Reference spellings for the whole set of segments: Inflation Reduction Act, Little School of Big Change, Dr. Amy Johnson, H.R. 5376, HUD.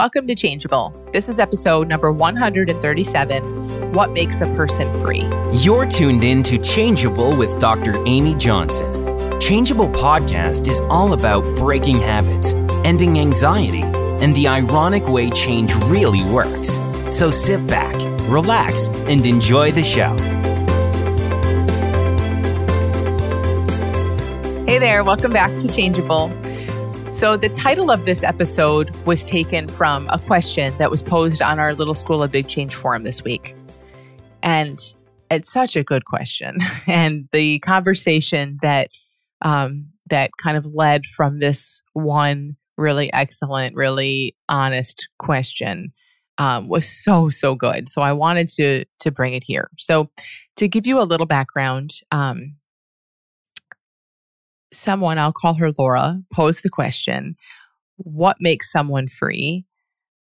Welcome to Changeable. This is episode number 137, What Makes a Person Free. You're tuned in to Changeable with Dr. Amy Johnson. Changeable podcast is all about breaking habits, ending anxiety, and the ironic way change really works. So sit back, relax, and enjoy the show. Hey there, welcome back to Changeable. So the title of this episode was taken from a question that was posed on our Little School of Big Change forum this week. And it's such a good question. And the conversation that that kind of led from this one really excellent, really honest question was so good. So I wanted to bring it here. So to give you a little background, someone, I'll call her Laura, posed the question, what makes someone free?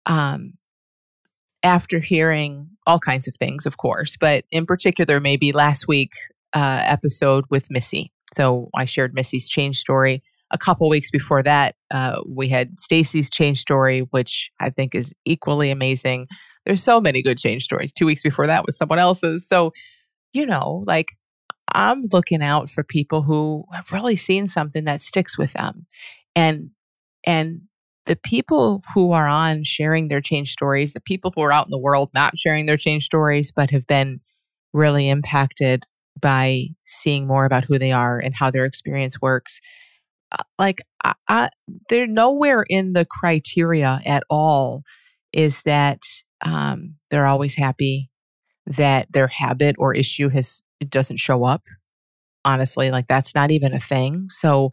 After hearing all kinds of things, of course, but in particular, maybe last week's episode with Missy. So I shared Missy's change story. A couple weeks before that, we had Stacy's change story, which I think is equally amazing. There's so many good change stories. 2 weeks before that was someone else's. So, you know, like, I'm looking out for people who have really seen something that sticks with them. And the people who are on sharing their change stories, the people who are out in the world not sharing their change stories, but have been really impacted by seeing more about who they are and how their experience works. Like, they're nowhere in the criteria at all is that they're always happy, that their habit or issue it doesn't show up. Honestly, like, that's not even a thing. So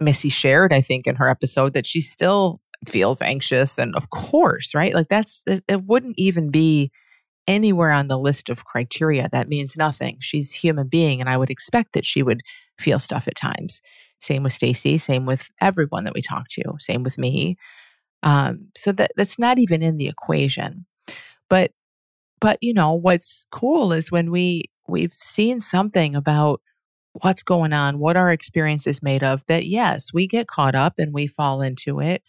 Missy shared, I think, in her episode that she still feels anxious. And of course, right? Like, it wouldn't even be anywhere on the list of criteria. That means nothing. She's a human being, and I would expect that she would feel stuff at times. Same with Stacy, same with everyone that we talk to, same with me. So that's not even in the equation. But you know, what's cool is when we've seen something about what's going on, what our experience is made of, that yes, we get caught up and we fall into it,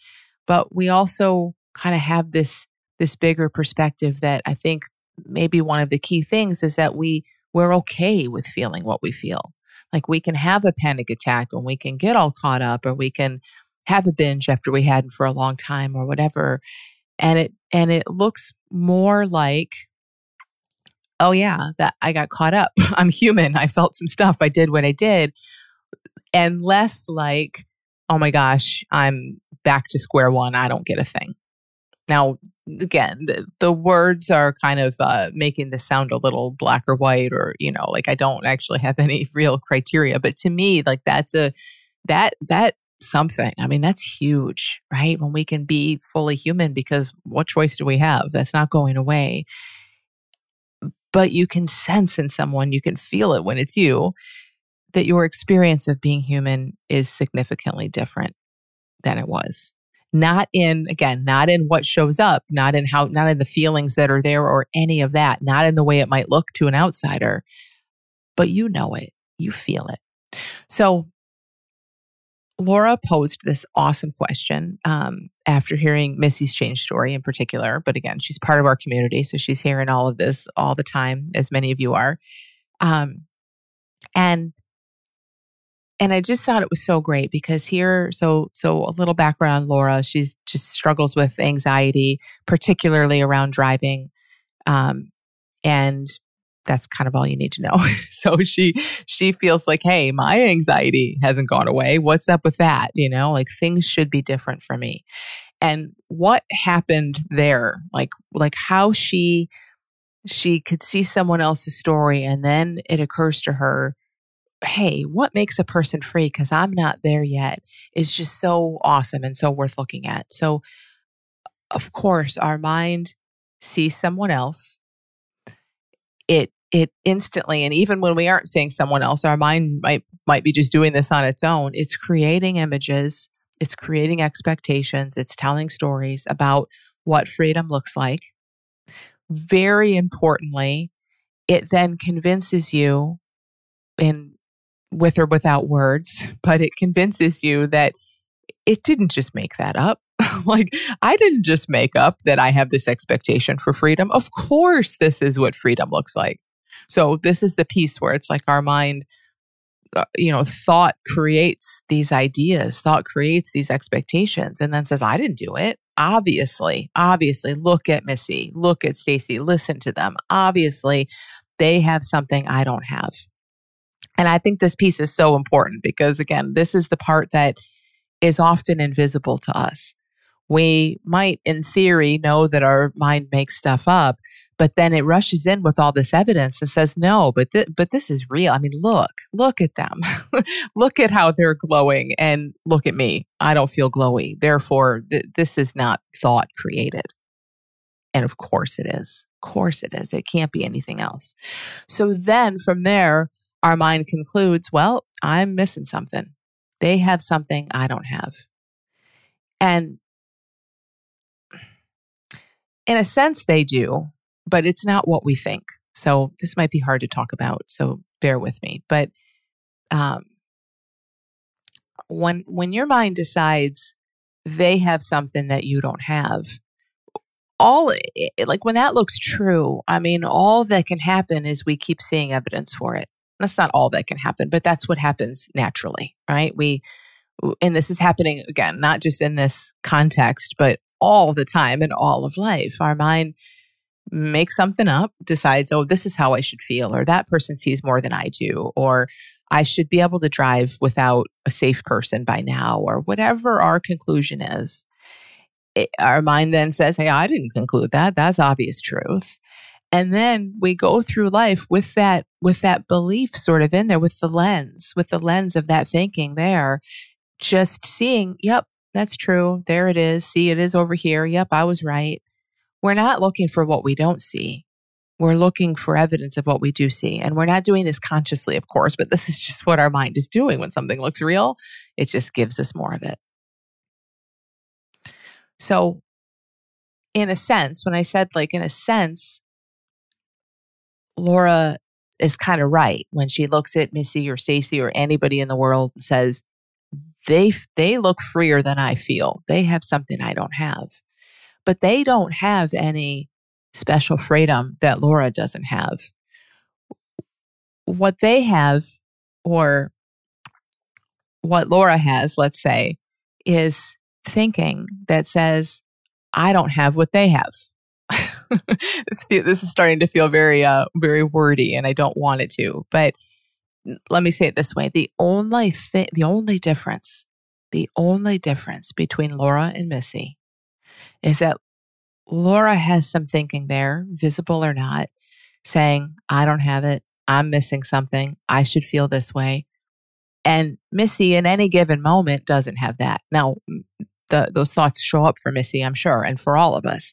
but we also kind of have this bigger perspective that I think maybe one of the key things is that we're okay with feeling what we feel. Like, we can have a panic attack and we can get all caught up, or we can have a binge after we hadn't for a long time or whatever. And it looks more like, oh yeah, that I got caught up. I'm human. I felt some stuff. I did what I did. And less like, oh my gosh, I'm back to square one. I don't get a thing. Now, again, the words are kind of making this sound a little black or white, or, you know, like, I don't actually have any real criteria. But to me, like, that's something. I mean, that's huge, right? When we can be fully human, because what choice do we have? That's not going away. But you can sense in someone, you can feel it when it's you, that your experience of being human is significantly different than it was. Not in what shows up, not in the feelings that are there or any of that, not in the way it might look to an outsider, but you know it, you feel it. So Laura posed this awesome question after hearing Missy's change story in particular. But again, she's part of our community, so she's hearing all of this all the time, as many of you are. And I just thought it was so great because here, so a little background, Laura, she's just struggles with anxiety, particularly around driving. And that's kind of all you need to know. So she feels like, hey, my anxiety hasn't gone away. What's up with that? You know, like, things should be different for me. And what happened there? Like how she could see someone else's story, and then it occurs to her, hey, what makes a person free? Because I'm not there yet. Is just so awesome and so worth looking at. So, of course, our mind sees someone else. It instantly, and even when we aren't seeing someone else, our mind might be just doing this on its own. It's creating images. It's creating expectations. It's telling stories about what freedom looks like. Very importantly, it then convinces you, in with or without words, but it convinces you that it didn't just make that up. Like, I didn't just make up that I have this expectation for freedom. Of course, this is what freedom looks like. So this is the piece where it's like our mind, thought creates these ideas, thought creates these expectations, and then says, I didn't do it. Obviously, look at Missy, look at Stacy, listen to them. Obviously, they have something I don't have. And I think this piece is so important because, again, this is the part that is often invisible to us. We might, in theory, know that our mind makes stuff up, but then it rushes in with all this evidence and says, no, but this is real. I mean, look at them. Look at how they're glowing, and look at me. I don't feel glowy. Therefore, this is not thought created. And of course it is. Of course it is. It can't be anything else. So then from there, our mind concludes, well, I'm missing something. They have something I don't have. And in a sense, they do, but it's not what we think. So this might be hard to talk about, so bear with me. But when your mind decides they have something that you don't have, when that looks true, I mean, all that can happen is we keep seeing evidence for it. That's not all that can happen, but that's what happens naturally, right? And this is happening, again, not just in this context, but all the time in all of life. Our mind makes something up, decides, oh, this is how I should feel, or that person sees more than I do, or I should be able to drive without a safe person by now, or whatever our conclusion is. Our mind then says, hey, I didn't conclude that. That's obvious truth. And then we go through life with that belief sort of in there, with the lens of that thinking there, just seeing, yep, that's true. There it is. See, it is over here. Yep, I was right. We're not looking for what we don't see. We're looking for evidence of what we do see. And we're not doing this consciously, of course, but this is just what our mind is doing. When something looks real, it just gives us more of it. So in a sense, when I said Laura is kind of right when she looks at Missy or Stacy or anybody in the world and says, they look freer than I feel. They have something I don't have. But they don't have any special freedom that Laura doesn't have. What they have, or what Laura has, let's say, is thinking that says, I don't have what they have. This is starting to feel very, very wordy, and I don't want it to. But let me say it this way: the only difference between Laura and Missy is that Laura has some thinking there, visible or not, saying, "I don't have it. I'm missing something. I should feel this way." And Missy, in any given moment, doesn't have that. Now, those thoughts show up for Missy, I'm sure, and for all of us.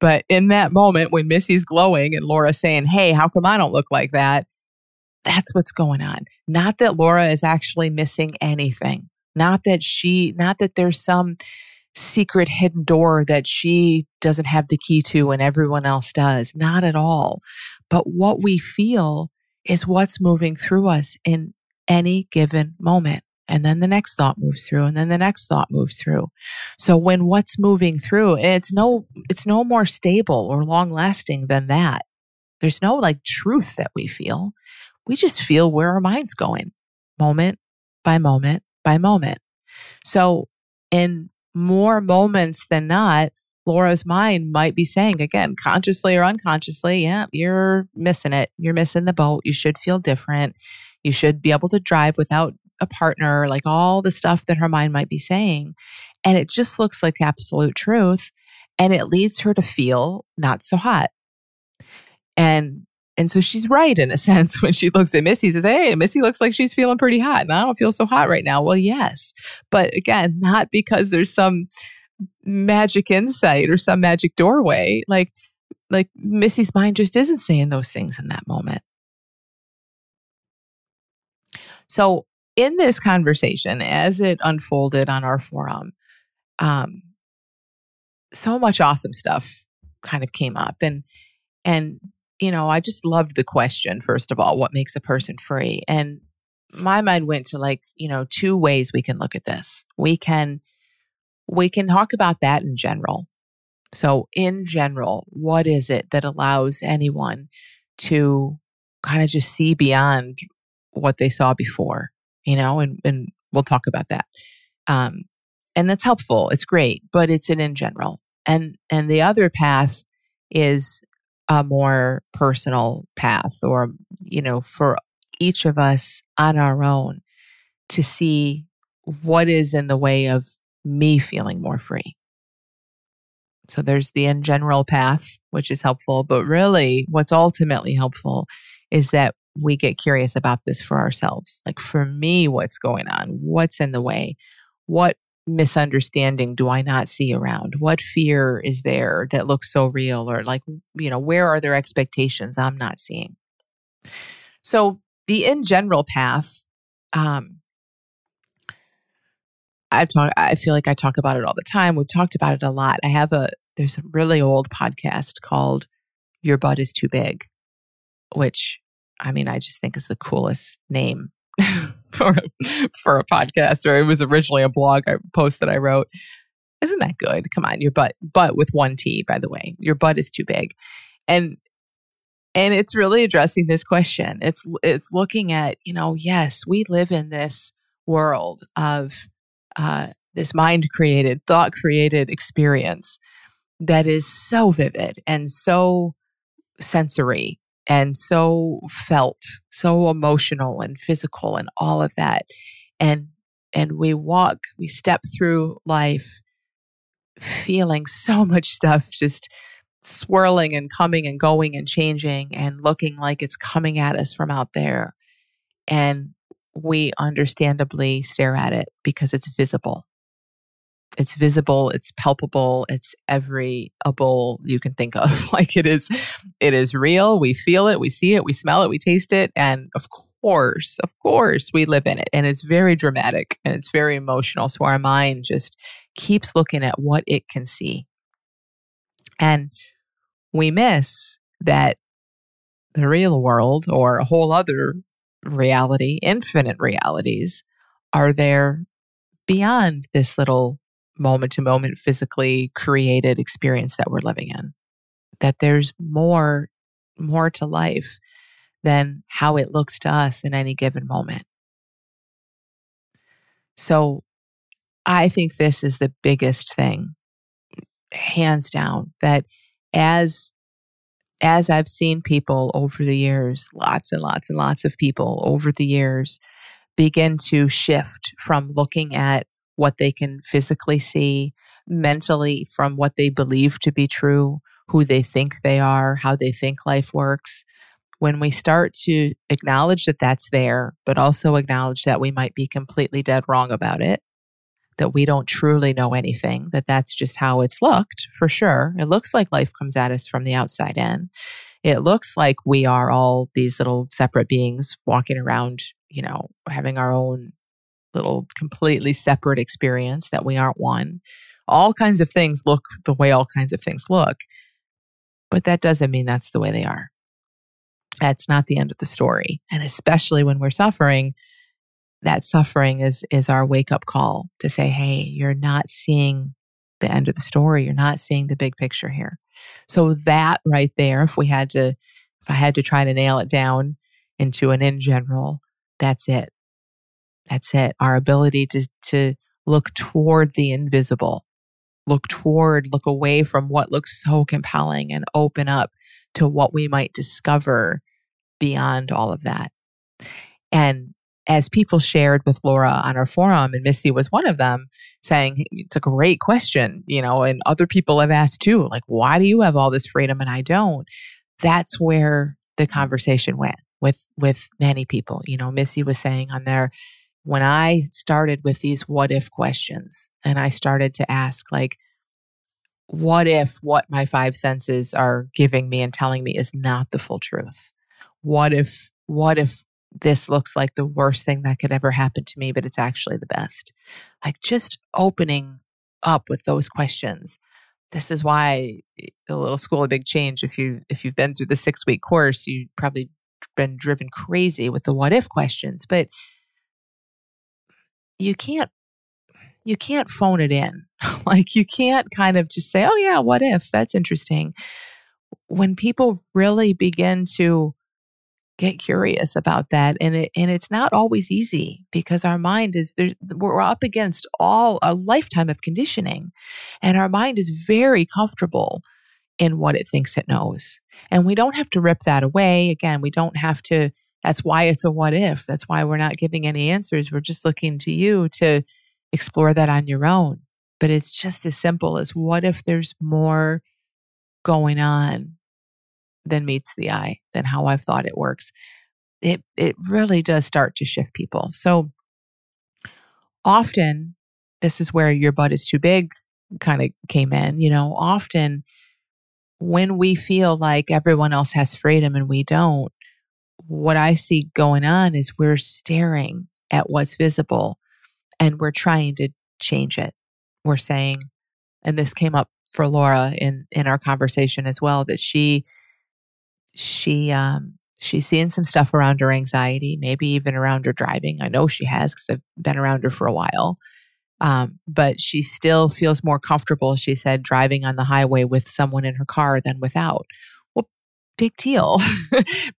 But in that moment when Missy's glowing and Laura's saying, hey, how come I don't look like that? That's what's going on. Not that Laura is actually missing anything. Not that there's some secret hidden door that she doesn't have the key to and everyone else does. Not at all. But what we feel is what's moving through us in any given moment. And then the next thought moves through, and then the next thought moves through. So when what's moving through, it's no more stable or long lasting than that. There's no truth that we feel. We just feel where our mind's going, moment by moment by moment. So in more moments than not, Laura's mind might be saying, again, consciously or unconsciously, yeah, you're missing it. You're missing the boat. You should feel different. You should be able to drive without a partner, all the stuff that her mind might be saying. And it just looks like absolute truth. And it leads her to feel not so hot. And so she's right in a sense when she looks at Missy, says, hey, Missy looks like she's feeling pretty hot and I don't feel so hot right now. Well, yes. But again, not because there's some magic insight or some magic doorway. Like Missy's mind just isn't saying those things in that moment. So in this conversation, as it unfolded on our forum, so much awesome stuff kind of came up. And I just loved the question, first of all, what makes a person free? And my mind went to two ways we can look at this. We can we can talk about that in general. So in general, what is it that allows anyone to kind of just see beyond what they saw before, you know, and we'll talk about that. And that's helpful. It's great, but it's an in general. And the other path is a more personal path, or, you know, for each of us on our own to see what is in the way of me feeling more free. So there's the in general path, which is helpful, but really what's ultimately helpful is that we get curious about this for ourselves. Like, for me, what's going on? What's in the way? What misunderstanding do I not see around? What fear is there that looks so real? Or, like, you know, where are there expectations I'm not seeing? So the in general path, I feel like I talk about it all the time. We've talked about it a lot. There's a really old podcast called Your Butt Is Too Big, which, I mean, I just think is the coolest name for a podcast, or it was originally a blog post that I wrote. Isn't that good? Come on, your butt with one T, by the way. Your butt is too big. And it's really addressing this question. It's looking at, you know, yes, we live in this world of this mind-created, thought-created experience that is so vivid and so sensory and so felt, so emotional and physical and all of that. And we step through life feeling so much stuff just swirling and coming and going and changing and looking like it's coming at us from out there. And we understandably stare at it because it's visible. It's visible, it's palpable, it's every-able you can think of. Like, it is real. We feel it, we see it, we smell it, we taste it. And of course, we live in it. And it's very dramatic and it's very emotional. So our mind just keeps looking at what it can see. And we miss that the real world, or a whole other reality, infinite realities, are there beyond this little moment-to-moment physically created experience that we're living in, that there's more to life than how it looks to us in any given moment. So I think this is the biggest thing, hands down, that as I've seen people over the years, lots and lots and lots of people over the years begin to shift from looking at what they can physically see, mentally from what they believe to be true, who they think they are, how they think life works. When we start to acknowledge that that's there, but also acknowledge that we might be completely dead wrong about it, that we don't truly know anything, that that's just how it's looked, for sure. It looks like life comes at us from the outside in. It looks like we are all these little separate beings walking around, you know, having our own little completely separate experience, that we aren't one. All kinds of things look the way all kinds of things look, but that doesn't mean that's the way they are. That's not the end of the story. And especially when we're suffering, that suffering is our wake-up call to say, hey, you're not seeing the end of the story. You're not seeing the big picture here. So that right there, if I had to try to nail it down into an in general, that's it. That's it. Our ability to look toward the invisible, look away from what looks so compelling and open up to what we might discover beyond all of that. And as people shared with Laura on our forum, and Missy was one of them, saying, it's a great question, you know, and other people have asked too, like, why do you have all this freedom and I don't? That's where the conversation went with many people. You know, Missy was saying on there, when I started with these what if questions, and I started to ask, like, what if what my five senses are giving me and telling me is not the full truth? What if this looks like the worst thing that could ever happen to me, but it's actually the best? Like, just opening up with those questions. This is why the Little School of Big Change, if you've been through the 6-week course, you've probably been driven crazy with the what if questions, but you can't you can't phone it in. Like you can't kind of just say, oh yeah, what if? That's interesting. When people really begin to get curious about that, and it's not always easy because our mind is there, we're up against all a lifetime of conditioning, and our mind is very comfortable in what it thinks it knows. And we don't have to rip that away. Again, we don't have to, that's why it's a what if. That's why we're not giving any answers. We're just looking to you to explore that on your own. But it's just as simple as, what if there's more going on than meets the eye, than how I've thought it works? It really does start to shift people. So often, this is where your butt is too big kind of came in. You know, often when we feel like everyone else has freedom and we don't, what I see going on is we're staring at what's visible and we're trying to change it. We're saying, and this came up for Laura in our conversation as well, that she's seeing some stuff around her anxiety, maybe even around her driving. I know she has because I've been around her for a while. But she still feels more comfortable, she said, driving on the highway with someone in her car than without. Well, big deal.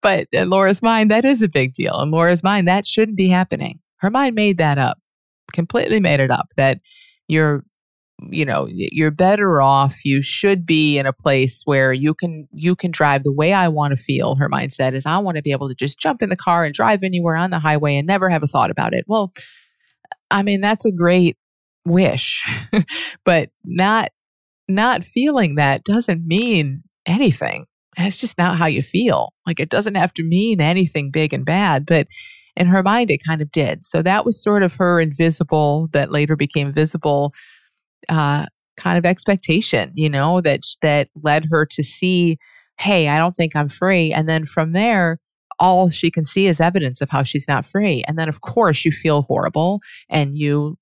But in Laura's mind, that is a big deal. In Laura's mind, that shouldn't be happening. Her mind made that up, completely made it up, that you're better off. You should be in a place where you can drive the way I want to feel. Her mindset is, I want to be able to just jump in the car and drive anywhere on the highway and never have a thought about it. Well, I mean, that's a great wish, but not feeling that doesn't mean anything. That's just not how you feel. Like, it doesn't have to mean anything big and bad, but in her mind, it kind of did. So that was sort of her invisible, that later became visible, kind of expectation, that led her to see, hey, I don't think I'm free. And then from there, all she can see is evidence of how she's not free. And then of course you feel horrible, and you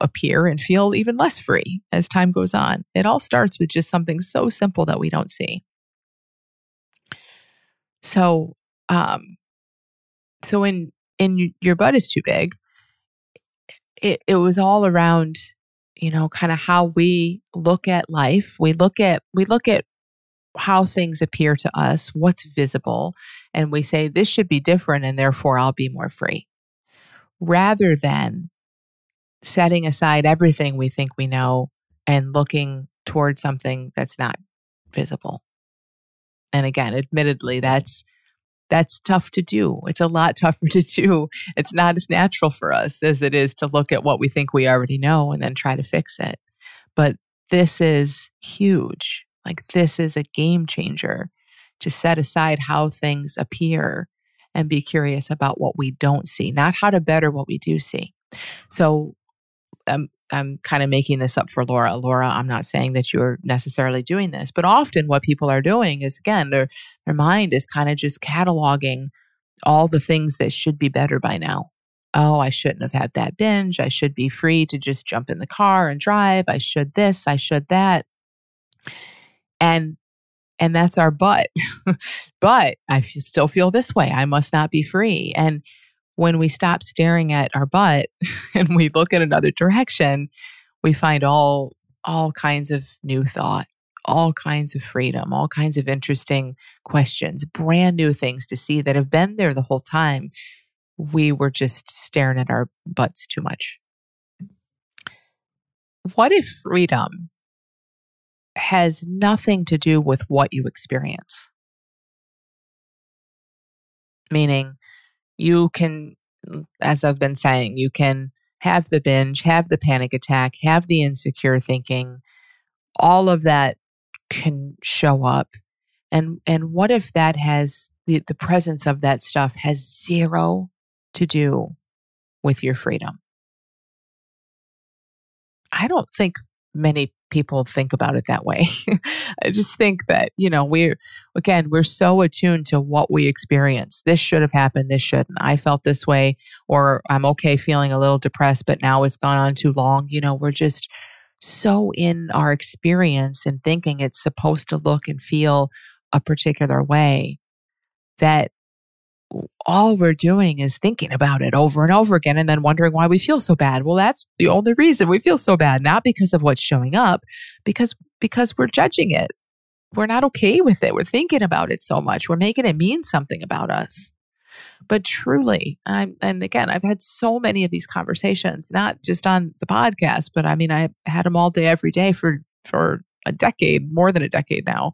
appear and feel even less free as time goes on. It all starts with just something so simple that we don't see. So, so in your butt is too big, it was all around, kind of how we look at life. We look at how things appear to us, what's visible, and we say, this should be different and therefore I'll be more free. Rather than setting aside everything we think we know and looking towards something that's not visible. And again, admittedly, that's tough to do. It's a lot tougher to do. It's not as natural for us as it is to look at what we think we already know and then try to fix it. But this is huge. Like, this is a game changer, to set aside how things appear and be curious about what we don't see, not how to better what we do see. So I'm kind of making this up for Laura. Laura, I'm not saying that you're necessarily doing this, but often what people are doing is, again, their mind is kind of just cataloging all the things that should be better by now. Oh, I shouldn't have had that binge. I should be free to just jump in the car and drive. I should this, I should that. And that's our but. But I still feel this way. I must not be free. And when we stop staring at our butt and we look in another direction, we find all kinds of new thought, all kinds of freedom, all kinds of interesting questions, brand new things to see that have been there the whole time. We were just staring at our butts too much. What if freedom has nothing to do with what you experience? Meaning, you can, as I've been saying, you can have the binge, have the panic attack, have the insecure thinking. All of that can show up. And what if that has, the presence of that stuff has zero to do with your freedom? I don't think many people think about it that way. I just think that, we're so attuned to what we experience. This should have happened. This shouldn't. I felt this way, or I'm okay feeling a little depressed, but now it's gone on too long. We're just so in our experience and thinking it's supposed to look and feel a particular way that all we're doing is thinking about it over and over again and then wondering why we feel so bad. Well, that's the only reason we feel so bad, not because of what's showing up, because we're judging it. We're not okay with it. We're thinking about it so much. We're making it mean something about us. But truly, and again, I've had so many of these conversations, not just on the podcast, but I mean, I had them all day, every day for a decade, more than a decade now.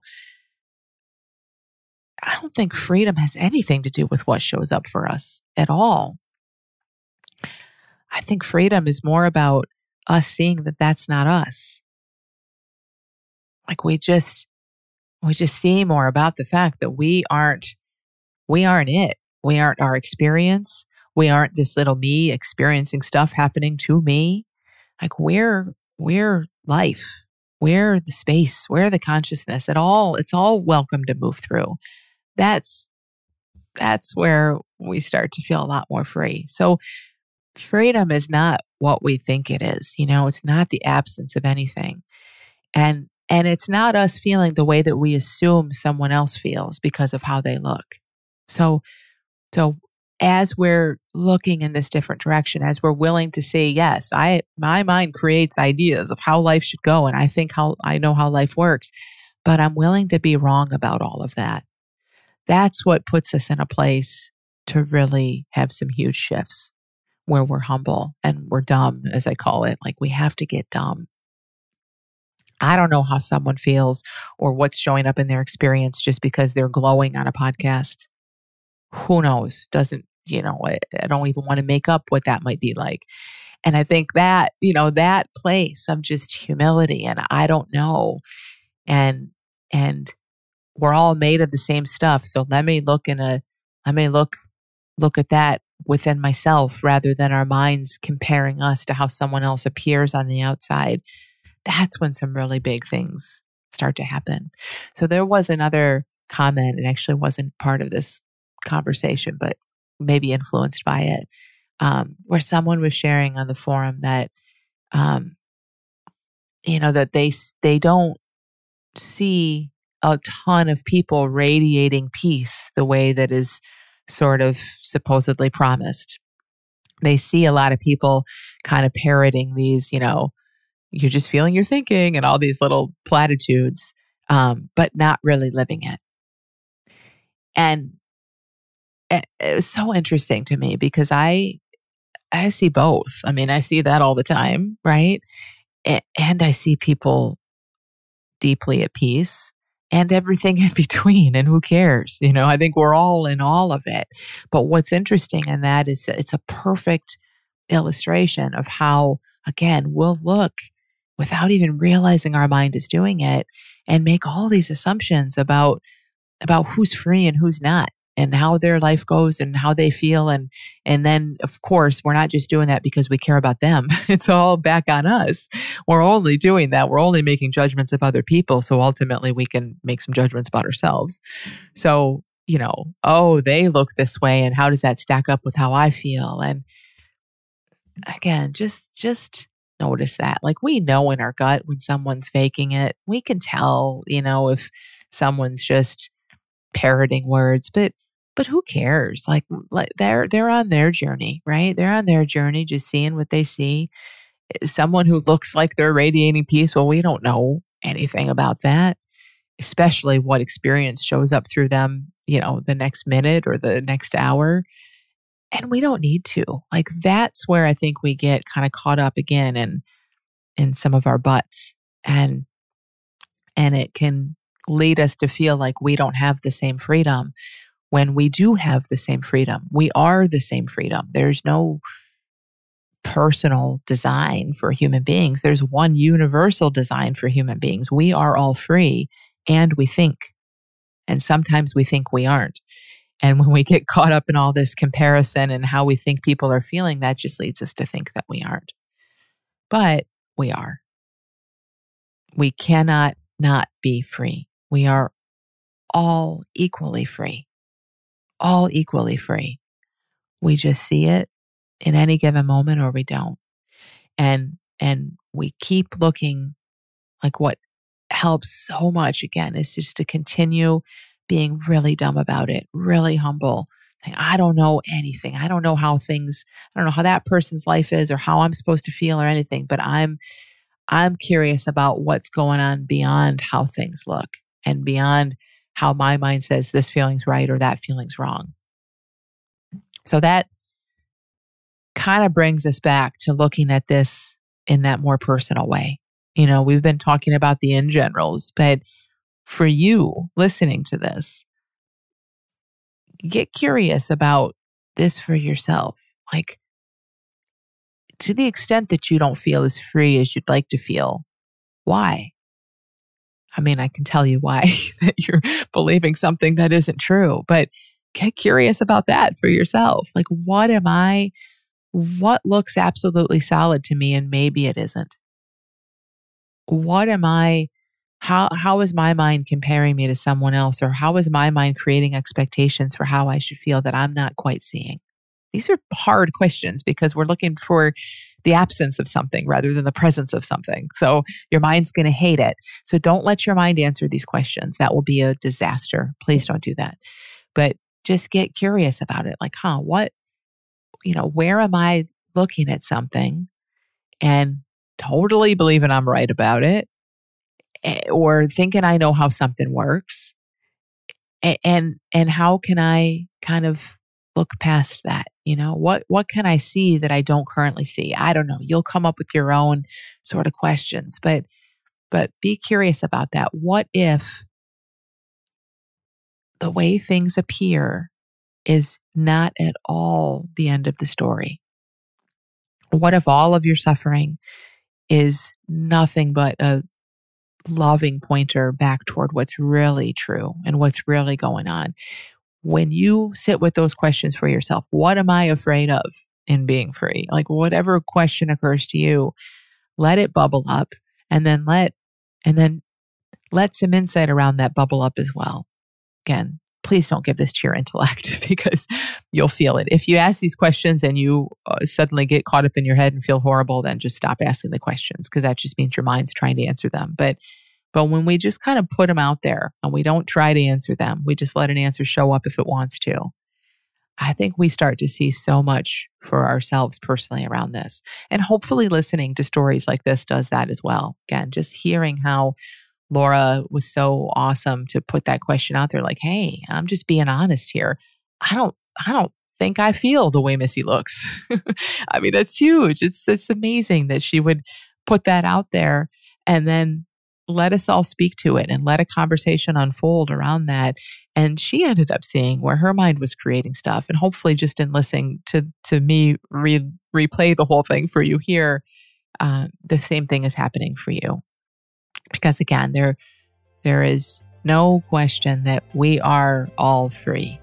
I don't think freedom has anything to do with what shows up for us at all. I think freedom is more about us seeing that that's not us. Like we just see more about the fact that we aren't it. We aren't our experience. We aren't this little me experiencing stuff happening to me. Like we're life. We're the space. We're the consciousness. It's all welcome to move through. That's where we start to feel a lot more free. So freedom is not what we think it is. You know, it's not the absence of anything. And it's not us feeling the way that we assume someone else feels because of how they look. So as we're looking in this different direction, as we're willing to say, yes, my mind creates ideas of how life should go. And I think I know how life works, but I'm willing to be wrong about all of that. That's what puts us in a place to really have some huge shifts where we're humble and we're dumb, as I call it. Like we have to get dumb. I don't know how someone feels or what's showing up in their experience just because they're glowing on a podcast. Who knows? I don't even want to make up what that might be like. And I think that, that place of just humility and I don't know. And we're all made of the same stuff. So let me look at that within myself rather than our minds comparing us to how someone else appears on the outside. That's when some really big things start to happen. So there was another comment, it actually wasn't part of this conversation, but maybe influenced by it, where someone was sharing on the forum that, that they don't see a ton of people radiating peace the way that is sort of supposedly promised. They see a lot of people kind of parroting these, you're just feeling your thinking and all these little platitudes, but not really living it. And it was so interesting to me because I see both. I mean, I see that all the time, right? And I see people deeply at peace and everything in between. And who cares? I think we're all in all of it. But what's interesting in that is it's a perfect illustration of how, again, we'll look without even realizing our mind is doing it and make all these assumptions about who's free and who's not, and how their life goes and how they feel. And then, of course, we're not just doing that because we care about them. It's all back on us. We're only doing that. We're only making judgments of other people. So ultimately, we can make some judgments about ourselves. So, they look this way. And how does that stack up with how I feel? And again, just notice that. Like we know in our gut when someone's faking it. We can tell, if someone's just parroting words, but who cares? Like they're on their journey, right? They're on their journey, just seeing what they see. Someone who looks like they're radiating peace, well, we don't know anything about that, especially what experience shows up through them, the next minute or the next hour. And we don't need to. Like that's where I think we get kind of caught up again in some of our butts. And it can lead us to feel like we don't have the same freedom when we do have the same freedom. We are the same freedom. There's no personal design for human beings. There's one universal design for human beings. We are all free and we think. And sometimes we think we aren't. And when we get caught up in all this comparison and how we think people are feeling, that just leads us to think that we aren't. But we are. We cannot not be free. We are all equally free. All equally free. We just see it in any given moment or we don't. And we keep looking. Like what helps so much, again, is just to continue being really dumb about it, really humble, I don't know anything. I don't know how things, I don't know how that person's life is or how I'm supposed to feel or anything, but I'm curious about what's going on beyond how things look and beyond how my mind says this feeling's right or that feeling's wrong. So that kind of brings us back to looking at this in that more personal way. You know, we've been talking about the in generals, but for you listening to this, get curious about this for yourself. Like, to the extent that you don't feel as free as you'd like to feel, why? I mean, I can tell you why, that you're believing something that isn't true, but get curious about that for yourself. Like, what looks absolutely solid to me and maybe it isn't? How is my mind comparing me to someone else, or how is my mind creating expectations for how I should feel that I'm not quite seeing? These are hard questions because we're looking for the absence of something rather than the presence of something. So your mind's going to hate it. So don't let your mind answer these questions. That will be a disaster. Please don't do that. But just get curious about it. Like, where am I looking at something and totally believing I'm right about it, or thinking I know how something works, and how can I kind of look past that? You know, what can I see that I don't currently see? I don't know. You'll come up with your own sort of questions, but be curious about that. What if the way things appear is not at all the end of the story? What if all of your suffering is nothing but a loving pointer back toward what's really true and what's really going on? When you sit with those questions for yourself, what am I afraid of in being free? Like, whatever question occurs to you, let it bubble up, and then let some insight around that bubble up as well. Again, please don't give this to your intellect because you'll feel it. If you ask these questions and you suddenly get caught up in your head and feel horrible, then just stop asking the questions, because that just means your mind's trying to answer them. But when we just kind of put them out there and we don't try to answer them, we just let an answer show up if it wants to, I think we start to see so much for ourselves personally around this. And hopefully listening to stories like this does that as well. Again, just hearing how Laura was so awesome to put that question out there. Like, hey, I'm just being honest here. I don't think I feel the way Missy looks. I mean, that's huge. It's amazing that she would put that out there and then let us all speak to it and let a conversation unfold around that. And she ended up seeing where her mind was creating stuff. And hopefully just in listening to me replay the whole thing for you here, the same thing is happening for you. Because again, there is no question that we are all free.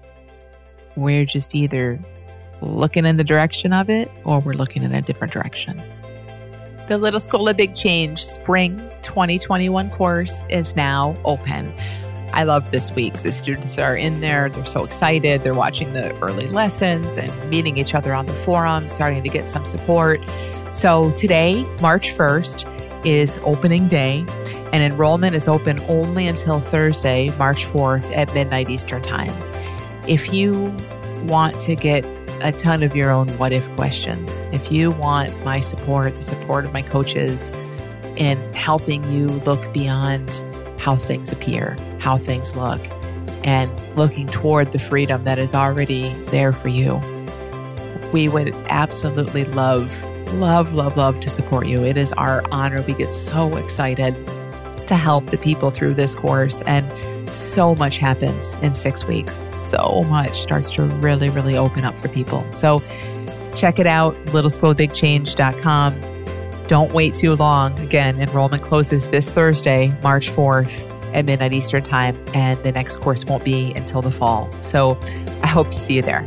We're just either looking in the direction of it or we're looking in a different direction. The Little School of Big Change Spring 2021 course is now open. I love this week. The students are in there. They're so excited. They're watching the early lessons and meeting each other on the forum, starting to get some support. So today, March 1st, is opening day. And enrollment is open only until Thursday, March 4th at midnight Eastern Time. If you want to get a ton of your own what-if questions, if you want my support, the support of my coaches in helping you look beyond how things appear, how things look, and looking toward the freedom that is already there for you, we would absolutely love to support you. It is our honor. We get so excited to help the people through this course, and so much happens in 6 weeks. So much starts to really, really open up for people. So check it out, littleschoolbigchange.com. Don't wait too long. Again, enrollment closes this Thursday, March 4th at midnight Eastern Time, and the next course won't be until the fall. So I hope to see you there.